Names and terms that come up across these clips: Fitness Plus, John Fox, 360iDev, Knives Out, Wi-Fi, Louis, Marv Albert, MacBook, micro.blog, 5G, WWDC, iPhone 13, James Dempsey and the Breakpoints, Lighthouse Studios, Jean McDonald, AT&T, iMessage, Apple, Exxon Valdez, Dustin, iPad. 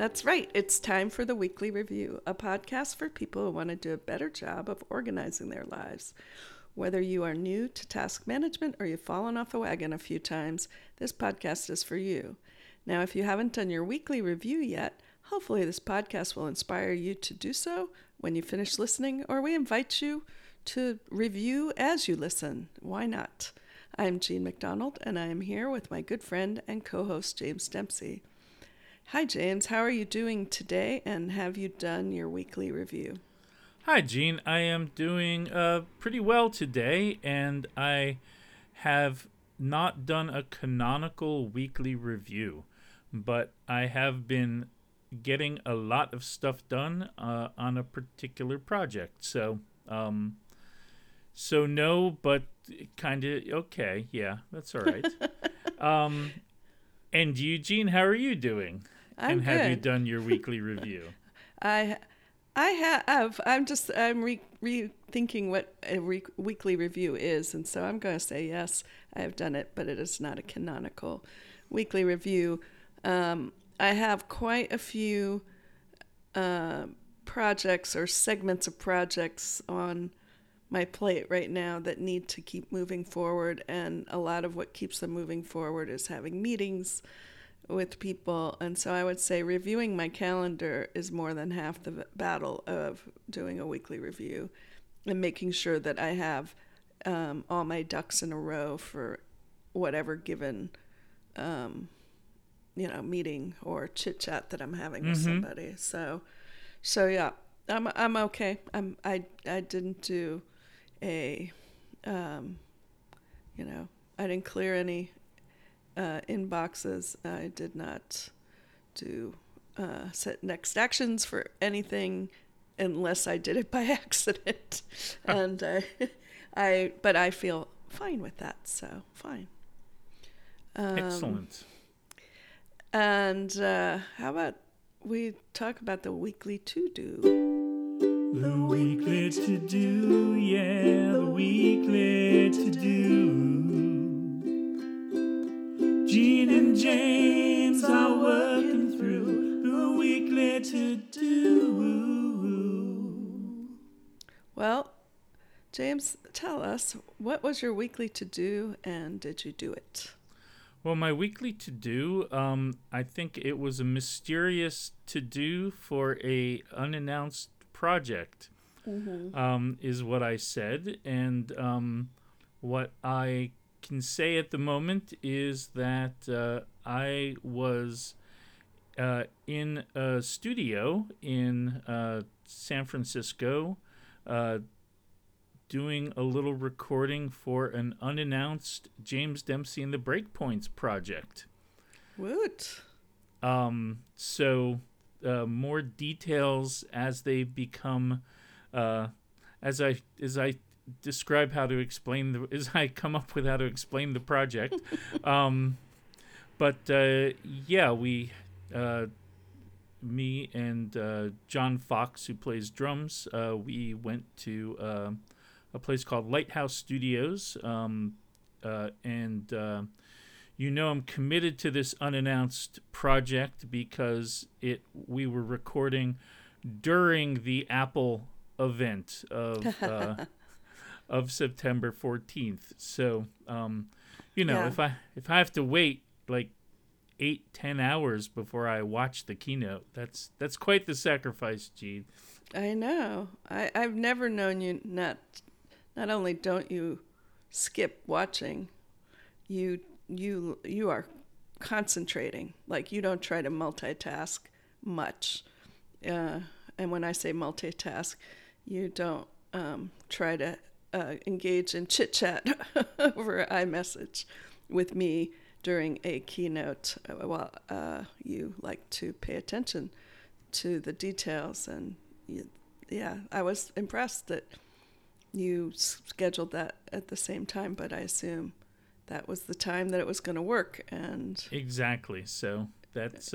That's right. It's time for the Weekly Review, a podcast for people who want to do a better job of organizing their lives. Whether you are new to task management or you've fallen off the wagon a few times, this podcast is for you. Now, if you haven't done your weekly review yet, hopefully this podcast will inspire you to do so when you finish listening, or we invite you to review as you listen. Why not? I'm Jean McDonald, and I am here with my good friend and co-host, James Dempsey. Hi, James. How are you doing today, and have you done your weekly review? Hi, Jean. I am doing pretty well today, and I have not done a canonical weekly review, but I have been getting a lot of stuff done on a particular project, so... So no, but kind of okay. Yeah, that's all right. And you, Jean, how are you doing? I'm good. And have you done your weekly review? I have. I'm rethinking what a weekly review is, and so I'm going to say yes, I have done it, but it is not a canonical weekly review. I have quite a few projects or segments of projects on my plate right now that need to keep moving forward, and a lot of what keeps them moving forward is having meetings with people, and so I would say reviewing my calendar is more than half the battle of doing a weekly review and making sure that I have all my ducks in a row for whatever given meeting or chit chat that I'm having with somebody. So yeah, I'm okay. I didn't do a, I didn't clear any inboxes. I did not do set next actions for anything unless I did it by accident. And but I feel fine with that. So fine. Excellent. And how about we talk about the weekly to-do? The weekly to-do, yeah, the weekly to-do. Gene and James are working through the weekly to-do. Well, James, tell us, what was your weekly to-do and did you do it? Well, my weekly to-do, I think it was a mysterious to-do for a unannounced project, is what I said. And what I can say at the moment is that I was in a studio in San Francisco doing a little recording for an unannounced James Dempsey and the Breakpoints project. What? So more details as they become, as I come up with how to explain the project. Me and John Fox, who plays drums, we went to a place called Lighthouse Studios, I'm committed to this unannounced project because we were recording during the Apple event of September 14th. So, if I have to wait like 8-10 hours before I watch the keynote, that's quite the sacrifice, Gene. I know. I've never known you not only don't you skip watching, you are concentrating. Like, you don't try to multitask much. And when I say multitask, you don't try to engage in chit-chat over iMessage with me during a keynote. Well, you like to pay attention to the details. And I was impressed that you scheduled that at the same time, but I assume that was the time that it was going to work. And exactly. So that's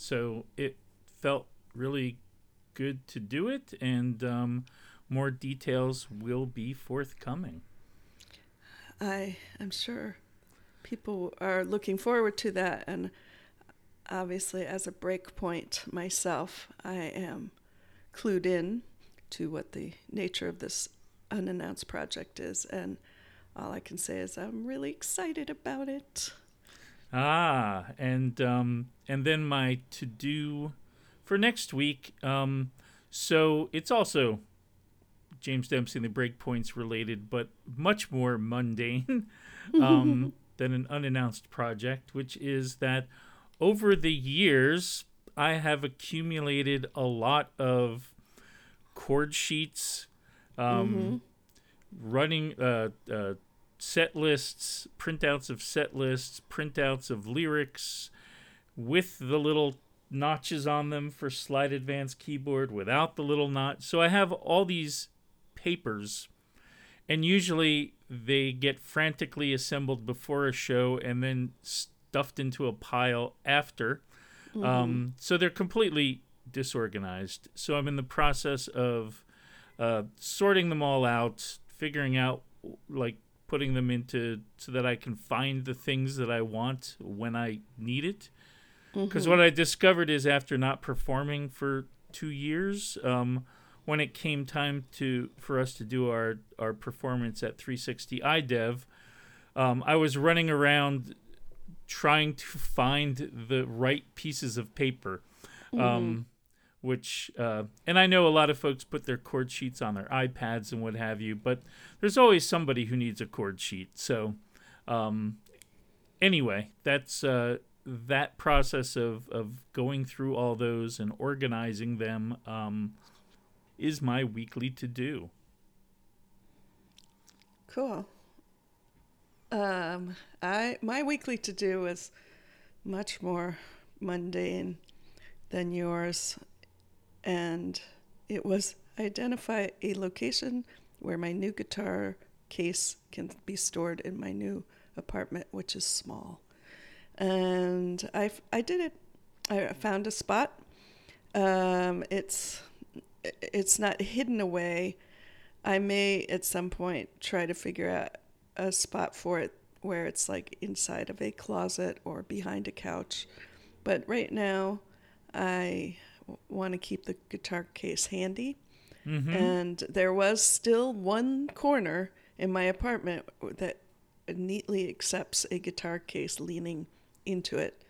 so it felt really good to do it, and more details will be forthcoming. I'm sure people are looking forward to that, and obviously, as a breakpoint myself, I am clued in to what the nature of this unannounced project is, and all I can say is I'm really excited about it. Ah, and then my to-do for next week. So it's also James Dempsey and the Breakpoints related, but much more mundane than an unannounced project, which is that over the years, I have accumulated a lot of chord sheets, running set lists, printouts of set lists, printouts of lyrics with the little notches on them for slide advance keyboard, without the little notch. So I have all these papers, and usually they get frantically assembled before a show and then stuffed into a pile after. So they're completely disorganized. So I'm in the process of sorting them all out, figuring out, like, putting them into so that I can find the things that I want when I need it. Because what I discovered is after not performing for 2 years, when it came time for us to do our performance at 360iDev, I was running around trying to find the right pieces of paper, which, and I know a lot of folks put their chord sheets on their iPads and what have you, but there's always somebody who needs a chord sheet. So anyway, that's that process of going through all those and organizing them is my weekly to-do. Cool. My weekly to-do is much more mundane than yours, and it was identify a location where my new guitar case can be stored in my new apartment, which is small. And I did it. I found a spot. It's not hidden away. I may at some point try to figure out a spot for it where it's like inside of a closet or behind a couch. But right now, I want to keep the guitar case handy. And there was still one corner in my apartment that neatly accepts a guitar case leaning into it.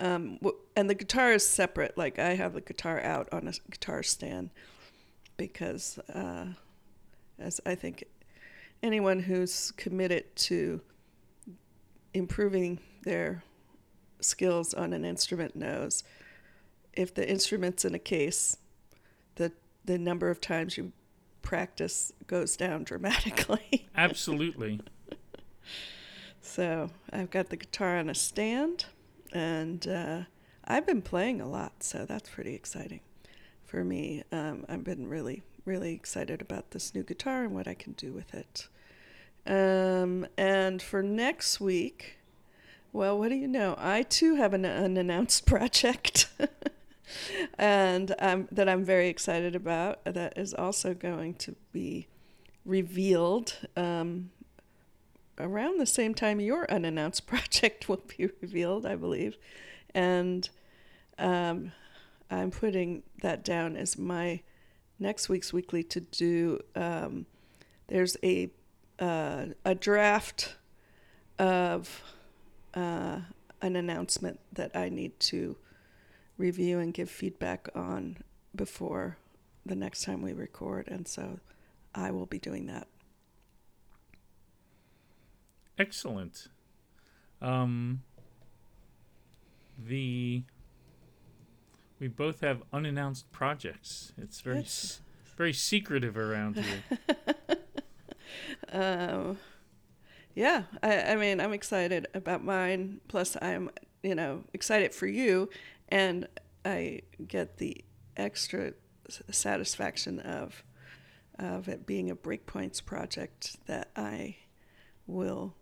And the guitar is separate. Like, I have the guitar out on a guitar stand because, as I think anyone who's committed to improving their skills on an instrument knows, if the instrument's in a case, the number of times you practice goes down dramatically. Absolutely. So I've got the guitar on a stand, and I've been playing a lot, so that's pretty exciting for me. I've been really, really excited about this new guitar and what I can do with it. And for next week, well, what do you know? I, too, have an unannounced project and that I'm very excited about that is also going to be revealed around the same time your unannounced project will be revealed, I believe. And I'm putting that down as my next week's weekly to-do. There's a draft of an announcement that I need to review and give feedback on before the next time we record, and so I will be doing that. Excellent. We both have unannounced projects. It's very secretive around here. Yeah, I mean, I'm excited about mine. Plus, I'm, excited for you, and I get the extra satisfaction of it being a Breakpoints project that I will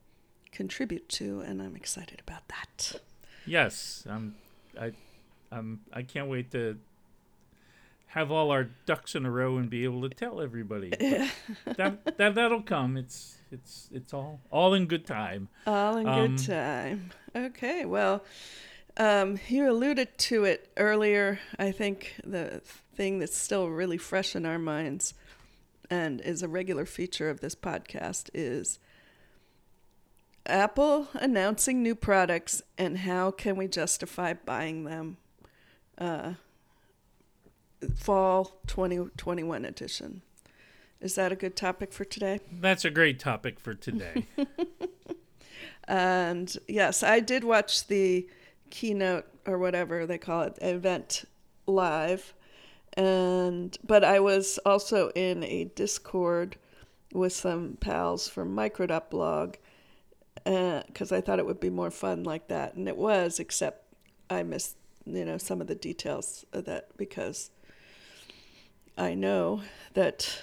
contribute to, and I'm excited about that. Yes, I can't wait to have all our ducks in a row and be able to tell everybody. Yeah. That'll come. It's all in good time. All in good time. Okay. Well, You alluded to it earlier. I think the thing that's still really fresh in our minds and is a regular feature of this podcast is Apple announcing new products and how can we justify buying them. Fall 2021 edition. Is that a good topic for today? That's a great topic for today. And yes, I did watch the keynote or whatever they call it, event live. But I was also in a Discord with some pals from Microdot blog because I thought it would be more fun like that. And it was, except I missed, some of the details of that because I know that,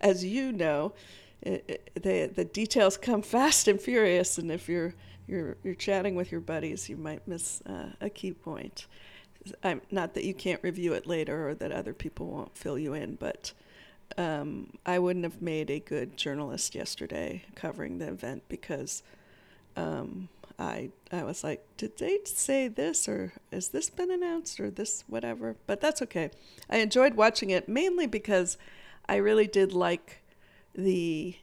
as you know, the details come fast and furious, and if you're chatting with your buddies, you might miss a key point. Not that you can't review it later or that other people won't fill you in, but I wouldn't have made a good journalist yesterday covering the event because I was like, did they say this, or has this been announced, or this whatever? But that's okay. I enjoyed watching it mainly because I really did like the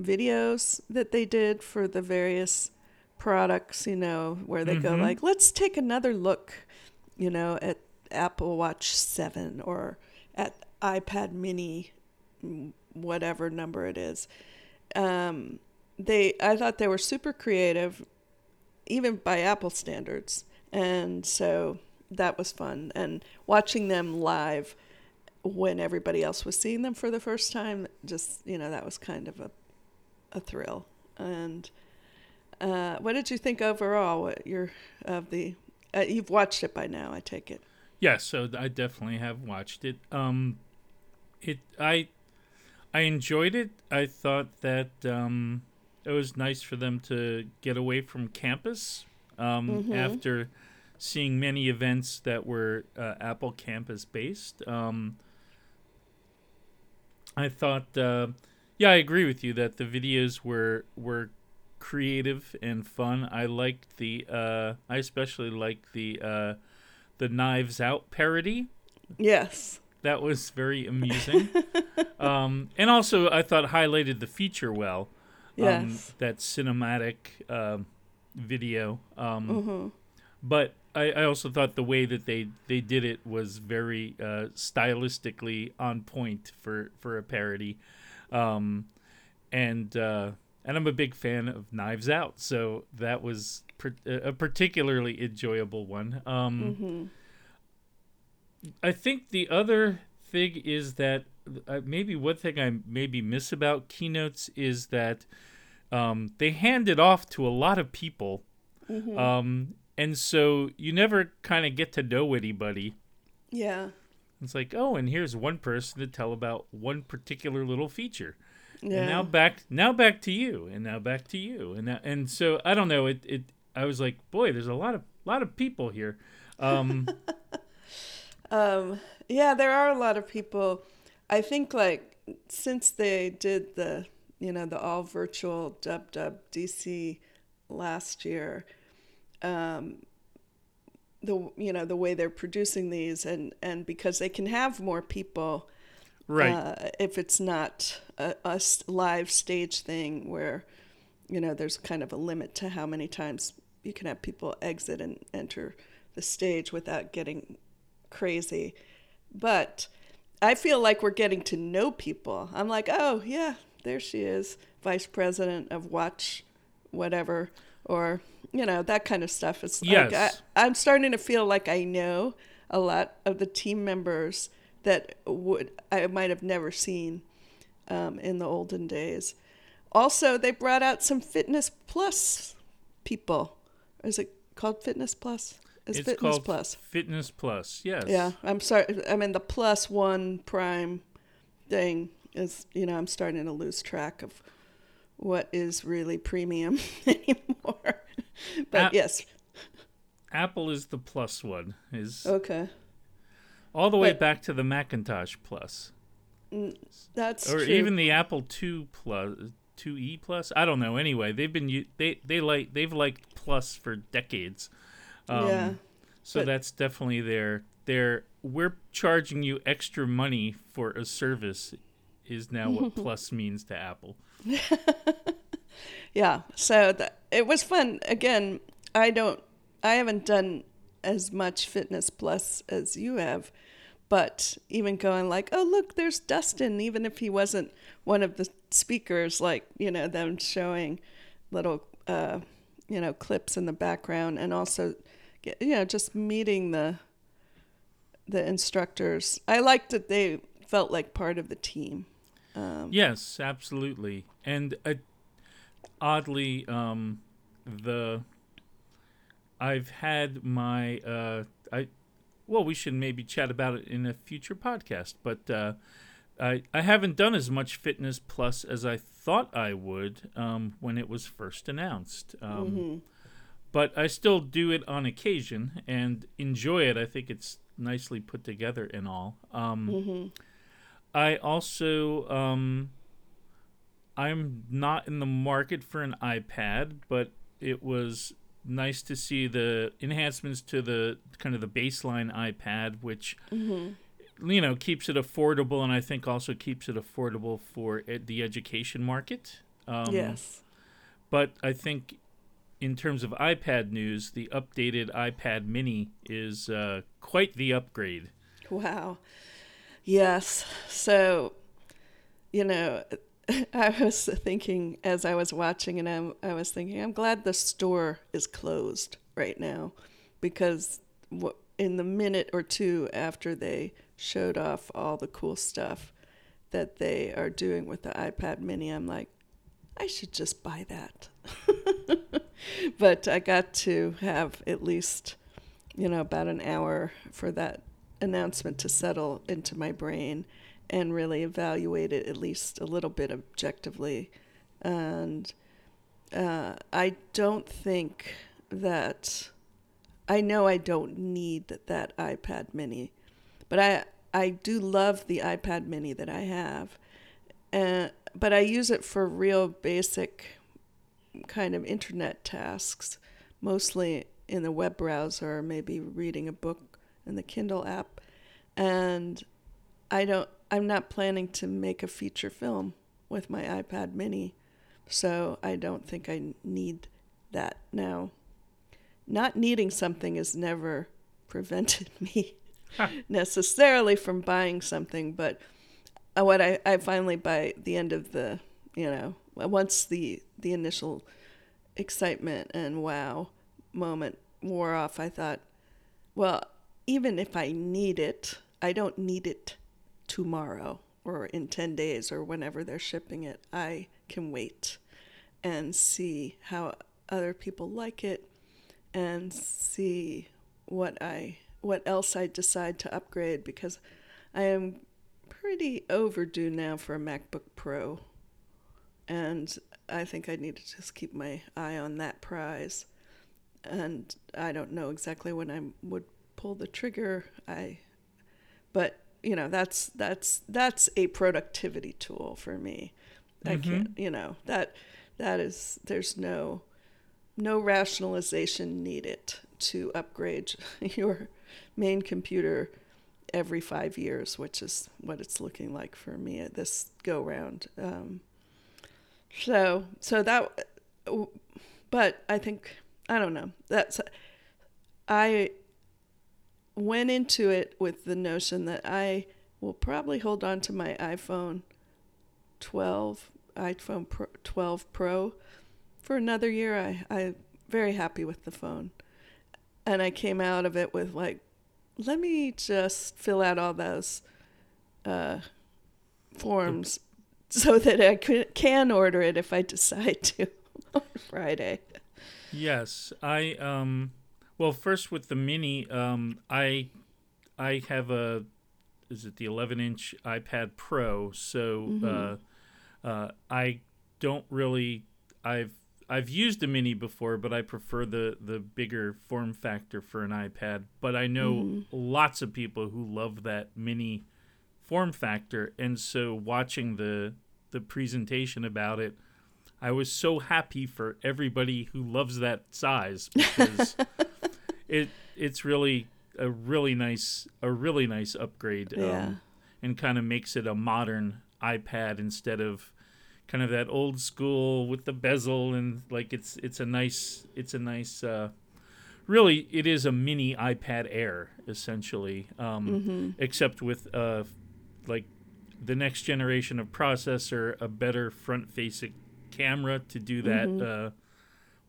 videos that they did for the various products, where they go like, let's take another look, at Apple Watch 7 or at iPad Mini, whatever number it is. I thought they were super creative, even by Apple standards. And so that was fun. And watching them live when everybody else was seeing them for the first time, just, that was kind of a thrill. And what did you think overall? You've watched it by now, I take it. Yeah, so I definitely have watched it. I enjoyed it. I thought that it was nice for them to get away from campus after seeing many events that were Apple campus-based. I thought, I agree with you that the videos were creative and fun. I liked I especially liked the Knives Out parody. Yes. That was very amusing. And also, I thought highlighted the feature well. Yes. That cinematic video. But I also thought the way that they did it was very stylistically on point for a parody. And I'm a big fan of Knives Out, so that was a particularly enjoyable one. I think the other thing is that maybe one thing I maybe miss about keynotes is that they hand it off to a lot of people. And so you never kind of get to know anybody. Yeah. It's like, oh, and here's one person to tell about one particular little feature. Yeah. And now back to you, and now back to you. And so I don't know, I was like, boy, there's a lot of people here. Yeah, there are a lot of people. I think since they did the the all virtual WWDC last year, the way they're producing these and because they can have more people, right? If it's not a live stage thing where there's kind of a limit to how many times you can have people exit and enter the stage without getting crazy, but I feel like we're getting to know people. I'm like, oh, yeah, there she is, vice president of Watch whatever, or, that kind of stuff. It's yes. Like I'm starting to feel like I know a lot of the team members that I might have never seen in the olden days. Also, they brought out some Fitness Plus people. Is it called Fitness Plus? It's Fitness Plus. Fitness Plus, yes. Yeah, I'm sorry. I mean, the plus one prime thing is, I'm starting to lose track of what is really premium anymore. But yes. Apple is the plus one. Okay. All the way back to the Macintosh Plus. That's true. Or even the Apple 2 Plus. 2E Plus? I don't know. Anyway, they've liked Plus for decades. So that's definitely there. We're charging you extra money for a service is now what Plus means to Apple. Yeah, so it was fun. Again, I haven't done as much Fitness Plus as you have, but even going like, oh, look, there's Dustin, even if he wasn't one of the speakers, like, you know, them showing little, clips in the background, and also, just meeting the instructors. I liked that they felt like part of the team. Yes, absolutely. And oddly, I've had my we should maybe chat about it in a future podcast, but I haven't done as much Fitness Plus as I thought I would when it was first announced. But I still do it on occasion and enjoy it. I think it's nicely put together and all. I also, I'm not in the market for an iPad, but it was nice to see the enhancements to the kind of the baseline iPad, which, keeps it affordable, and I think also keeps it affordable for the education market. Yes. But I think in terms of iPad news, the updated iPad mini is quite the upgrade. Wow. Yes. So, I was thinking as I was watching, and I was thinking, I'm glad the store is closed right now, because in the minute or two after they showed off all the cool stuff that they are doing with the iPad mini, I'm like, I should just buy that. But I got to have at least, about an hour for that announcement to settle into my brain and really evaluate it at least a little bit objectively. And I don't think that, I know I don't need that iPad mini, but I do love the iPad mini that I have. But I use it for real basic kind of internet tasks, mostly in the web browser, or maybe reading a book in the Kindle app. And I'm not planning to make a feature film with my iPad mini, so I don't think I need that now. Not needing something has never prevented me necessarily from buying something, but what I finally, by the end of the, once the initial excitement and wow moment wore off, I thought, well, even if I need it, I don't need it tomorrow or in 10 days or whenever they're shipping it. I can wait and see how other people like it and see what else I decide to upgrade, because I am pretty overdue now for a MacBook Pro, and I think I need to just keep my eye on that prize. And I don't know exactly when I would pull the trigger. That's a productivity tool for me. I can't, that is, there's no rationalization needed to upgrade your main computer every 5 years, which is what it's looking like for me at this go round. But I think, I don't know. I went into it with the notion that I will probably hold on to my iPhone 12 Pro for another year. I'm very happy with the phone. And I came out of it with like, let me just fill out all those forms so that I can order it if I decide to on Friday. Yes, I first with the mini, I have the 11-inch iPad Pro, so I don't really, I've used the mini before, but I prefer the bigger form factor for an iPad. But I know lots of people who love that mini form factor, and so watching the presentation about it, I was so happy for everybody who loves that size, because it's really a really nice upgrade, and kind of makes it a modern iPad instead of kind of that old school with the bezel, and like it's a nice. Really, it is a mini iPad Air essentially, except with like the next generation of processor, a better front-facing camera to do that.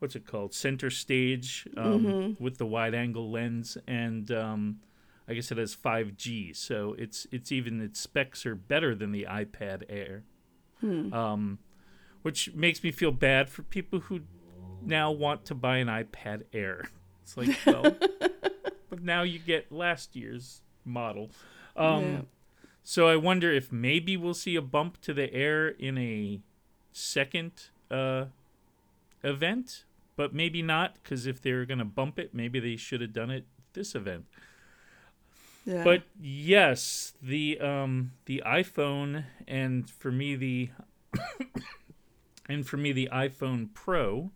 What's it called? Center stage with the wide-angle lens, and I guess it has 5G, so its specs are better than the iPad Air, which makes me feel bad for people who now want to buy an iPad Air. It's like, well, but now you get last year's model. So I wonder if maybe we'll see a bump to the Air in a second event, but maybe not, because if they were going to bump it, maybe they should have done it this event. Yeah. But yes, the iPhone, and for me the iPhone Pro.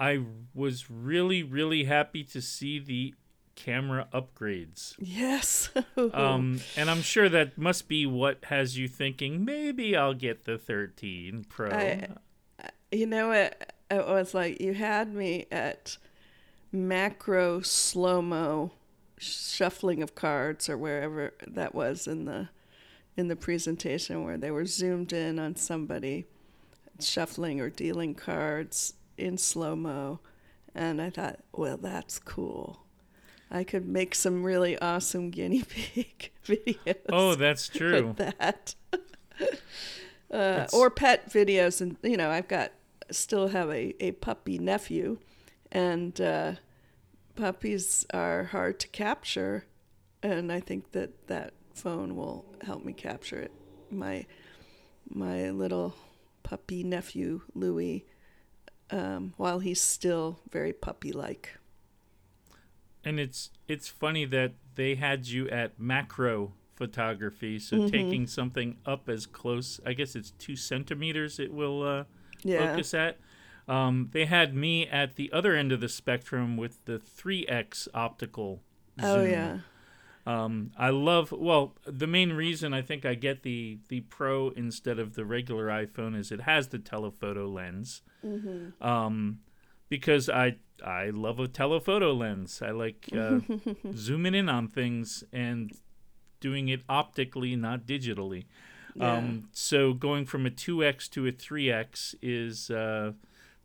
I was really, really happy to see the camera upgrades. Yes. And I'm sure that must be what has you thinking, maybe I'll get the 13 Pro. It was like you had me at macro slow-mo shuffling of cards, or wherever that was in the presentation, where they were zoomed in on somebody shuffling or dealing cards in slow-mo, and I thought, well, that's cool. I could make some really awesome guinea pig videos. Oh, that's true. With that. Or pet videos. And, you know, I've still have a puppy nephew, and puppies are hard to capture. And I think that phone will help me capture it. My little puppy nephew, Louis, while he's still very puppy-like. And it's funny that they had you at macro photography, so taking something up as close, I guess it's 2 centimeters it will focus at. They had me at the other end of the spectrum with the 3X optical zoom. Oh, yeah. The main reason I think I get the Pro instead of the regular iPhone is it has the telephoto lens. Because I love a telephoto lens. I like zooming in on things and doing it optically, not digitally. Yeah. So going from a 2X to a 3X is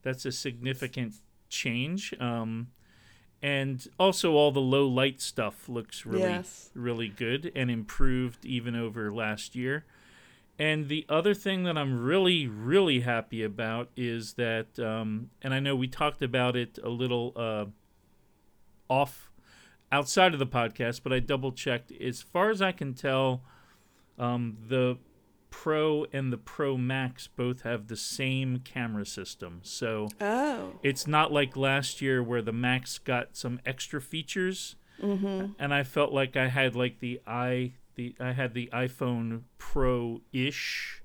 that's a significant change. And also all the low light stuff looks really, really good and improved even over last year. And the other thing that I'm really, really happy about is that, and I know we talked about it a little outside of the podcast, but I double-checked. As far as I can tell, the Pro and the Pro Max both have the same camera system. So it's not like last year where the Max got some extra features, and I felt like I had like I had the iPhone Pro-ish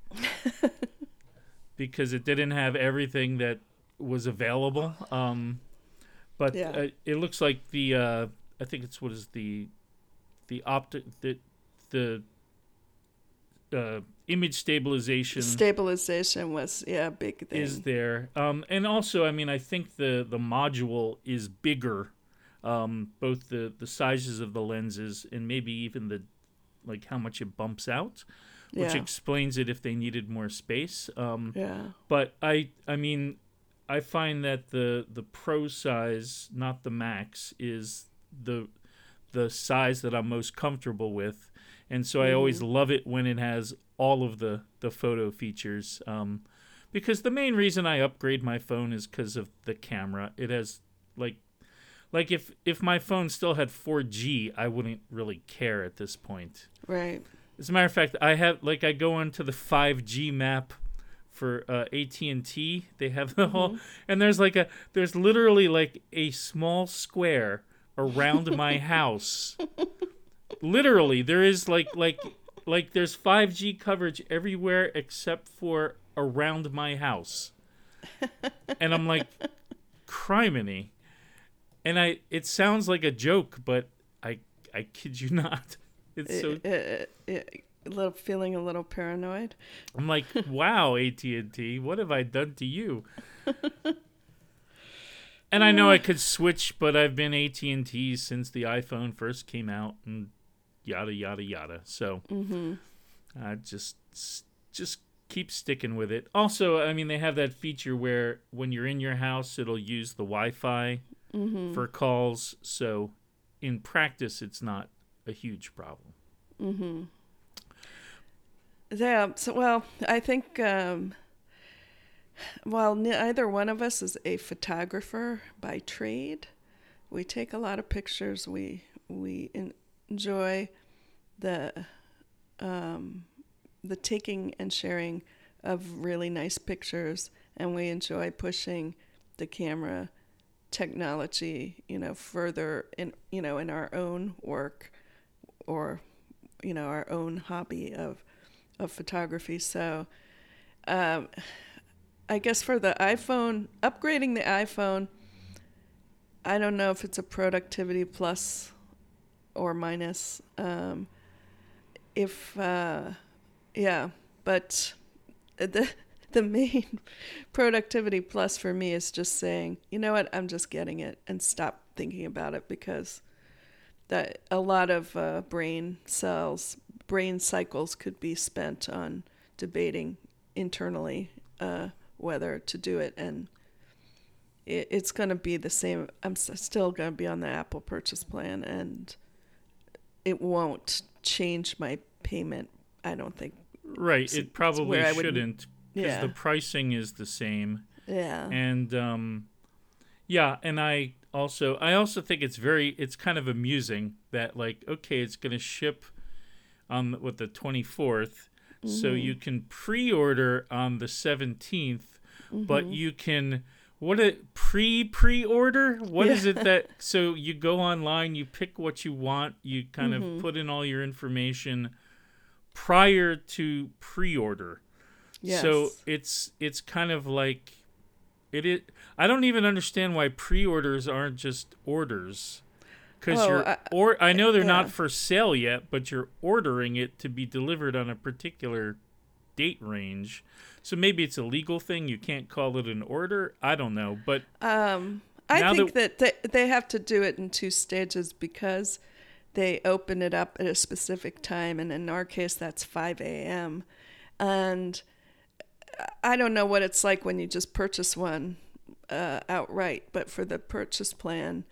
because it didn't have everything that was available. It looks like the I think it's the image stabilization. Stabilization was a big thing. Is there? And also, I mean, I think the module is bigger, both the sizes of the lenses and maybe even the. Like how much it bumps out, which explains it if they needed more space. But I mean, I find that the Pro size, not the Max, is the size that I'm most comfortable with. And so I always love it when it has all of the photo features. Because the main reason I upgrade my phone is because of the camera. It has like if my phone still had 4G, I wouldn't really care at this point. Right. As a matter of fact, I go onto the 5G map for AT&T. They have the whole, and there's literally like a small square around my house. Literally, there is like there's 5G coverage everywhere except for around my house. And I'm like, criminy. And it sounds like a joke, but I kid you not. It's so feeling a little paranoid. I'm like, wow, AT&T, what have I done to you? And I know I could switch, but I've been AT&T since the iPhone first came out, and yada yada yada. So just keep sticking with it. Also, I mean, they have that feature where when you're in your house, it'll use the Wi-Fi for calls. So in practice, it's not a huge problem. Mm-hmm. Yeah. So, well, I think while neither one of us is a photographer by trade, we take a lot of pictures. We enjoy the taking and sharing of really nice pictures, and we enjoy pushing the camera technology, further in, in our own work or, our own hobby of photography. So, I guess for the iPhone, upgrading the iPhone, I don't know if it's a productivity plus or minus. But the main productivity plus for me is just saying, you know what, I'm just getting it and stop thinking about it, because that a lot of brain cycles could be spent on debating internally whether to do it, and it's going to be the same. I'm still going to be on the Apple purchase plan, and it won't change my payment, I don't think. Right, it probably shouldn't, because the pricing is the same. Yeah. And and I also think it's kind of amusing that, like, okay, it's going to ship on the 24th, so you can pre-order on the 17th, but you can pre-order? What is it that, so you go online, you pick what you want, you kind of put in all your information prior to pre-order. Yes. So it's kind of like it. I don't even understand why pre-orders aren't just orders, because I know they're not for sale yet, but you're ordering it to be delivered on a particular date range. So maybe it's a legal thing. You can't call it an order. I don't know, but I think that they have to do it in two stages, because they open it up at a specific time, and in our case, that's 5 a.m. And I don't know what it's like when you just purchase one outright, but for the purchase plan,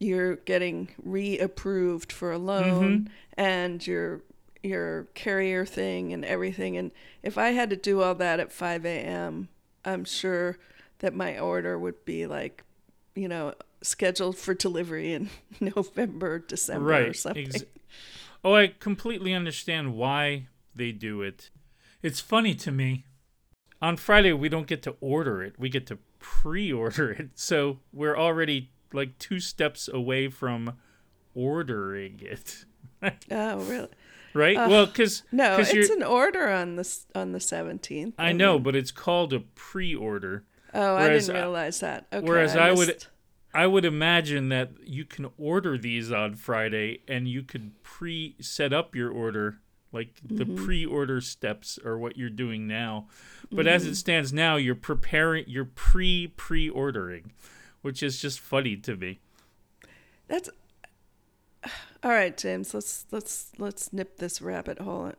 you're getting reapproved for a loan and your carrier thing and everything. And if I had to do all that at 5 a.m., I'm sure that my order would be like, scheduled for delivery in November, December, or something. I completely understand why they do it. It's funny to me. On Friday, we don't get to order it. We get to pre-order it. So we're already like 2 steps away from ordering it. Oh, really? Right? Well, because... No, it's an order on the 17th. I know, but it's called a pre-order. Oh, I didn't realize that. Okay, whereas I would imagine that you can order these on Friday, and you could set up your order. Like the pre-order steps are what you're doing now. But as it stands now, you're preparing, you're pre-ordering, which is just funny to me. That's all right, James. Let's nip this rabbit hole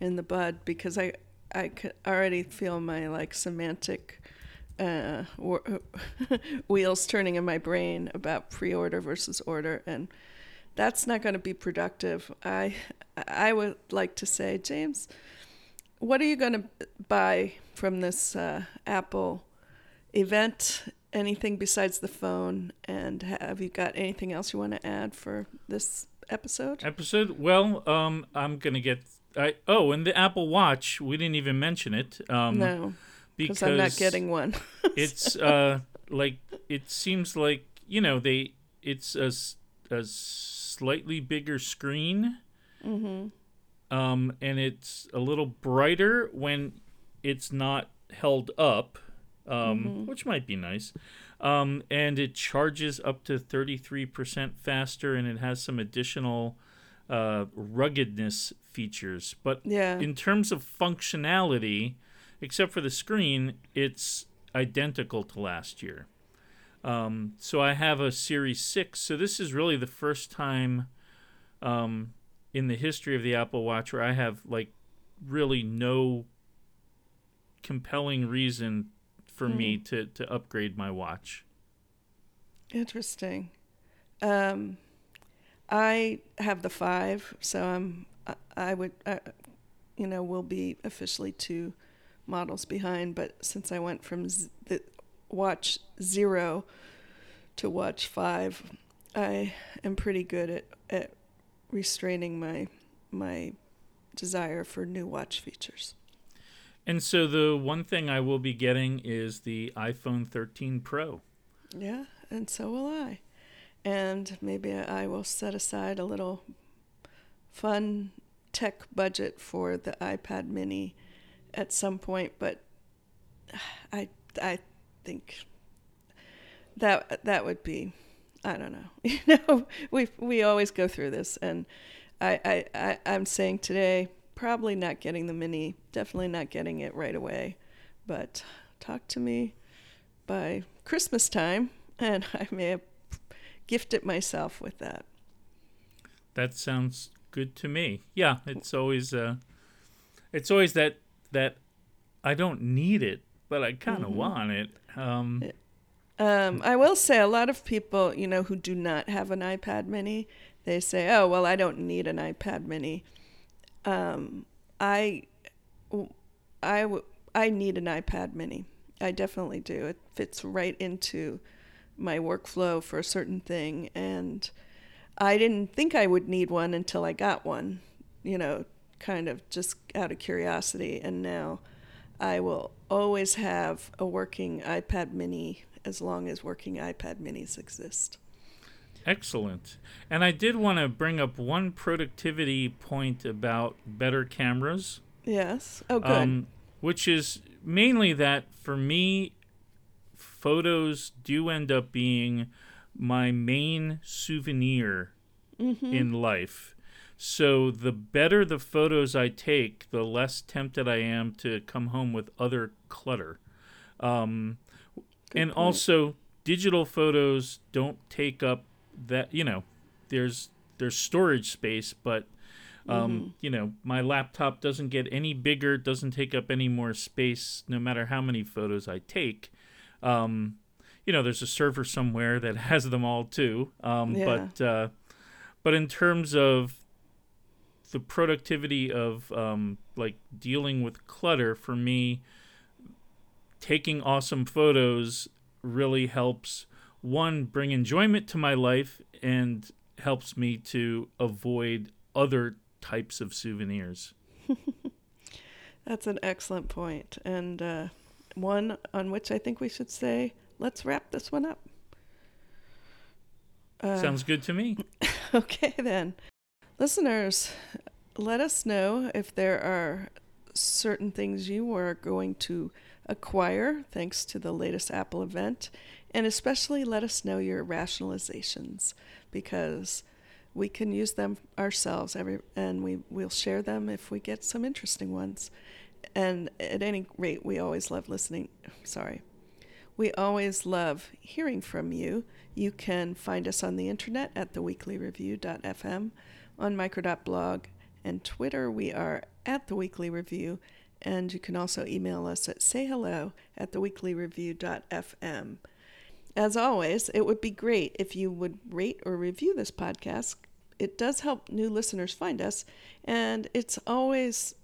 in the bud, because I could already feel my like semantic wheels turning in my brain about pre-order versus order, and that's not going to be productive. I would like to say, James, what are you going to buy from this Apple event? Anything besides the phone? And have you got anything else you want to add for this episode? Well, I'm going to get... and the Apple Watch, we didn't even mention it. No, because I'm not getting one. It's it seems like, it's a slightly bigger screen, and it's a little brighter when it's not held up, which might be nice. And it charges up to 33% faster, and it has some additional ruggedness features. But in terms of functionality, except for the screen, it's identical to last year. So I have a Series 6. So this is really the first time in the history of the Apple Watch where I have like really no compelling reason for me to upgrade my watch. Interesting. I have the 5, so I would you know, we'll be officially 2 models behind, but since I went from the watch 0 to watch 5, I am pretty good at restraining my desire for new watch features. And so the one thing I will be getting is the iPhone 13 Pro. Yeah, and so will I. And maybe I will set aside a little fun tech budget for the iPad mini at some point, but I think that would be, I don't know. You know, we always go through this, and I'm saying today, probably not getting the mini, definitely not getting it right away, but talk to me by Christmas time and I may have gifted myself with that. That sounds good to me. Yeah, it's always that I don't need it, but I kind of want it. I will say a lot of people, you know, who do not have an iPad mini, they say, oh, well, I don't need an iPad mini. I need an iPad mini. I definitely do. It fits right into my workflow for a certain thing. And I didn't think I would need one until I got one, you know, kind of just out of curiosity. And now I will always have a working iPad mini as long as working iPad minis exist. Excellent. And I did want to bring up one productivity point about better cameras. Yes. Oh, good. Which is mainly that for me, photos do end up being my main souvenir in life. So the better the photos I take, the less tempted I am to come home with other clutter. And also, digital photos don't take up that, you know, there's storage space, but you know, my laptop doesn't get any bigger, doesn't take up any more space no matter how many photos I take. You know, there's a server somewhere that has them all too. But in terms of the productivity of like dealing with clutter, for me, taking awesome photos really helps, one, bring enjoyment to my life, and helps me to avoid other types of souvenirs. That's an excellent point, and one on which I think we should say, let's wrap this one up. Sounds good to me. Okay, then. Listeners, let us know if there are certain things you are going to acquire thanks to the latest Apple event. And especially let us know your rationalizations, because we can use them ourselves, and we'll share them if we get some interesting ones. And at any rate, we always love listening. Sorry. We always love hearing from you. You can find us on the internet at theweeklyreview.fm, on micro.blog, and Twitter. We are at The Weekly Review, and you can also email us at sayhello@theweeklyreview.fm. As always, it would be great if you would rate or review this podcast. It does help new listeners find us, and it's always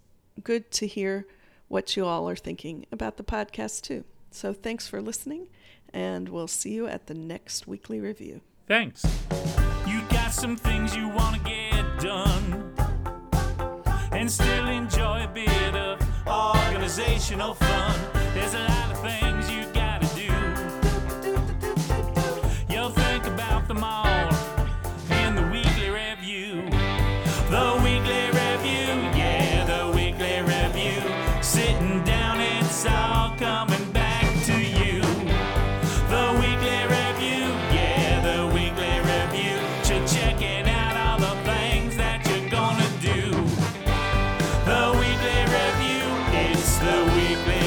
good to hear what you all are thinking about the podcast, too. So thanks for listening, and we'll see you at the next Weekly Review. Thanks. You got some things you want to get done and still enjoy a bit of organizational fun. There's a lot of things you got to do. You'll think about them all in the Weekly Review. The Weekly Review, yeah, the Weekly Review. Sitting down, it's all coming back to you. It's the weekly.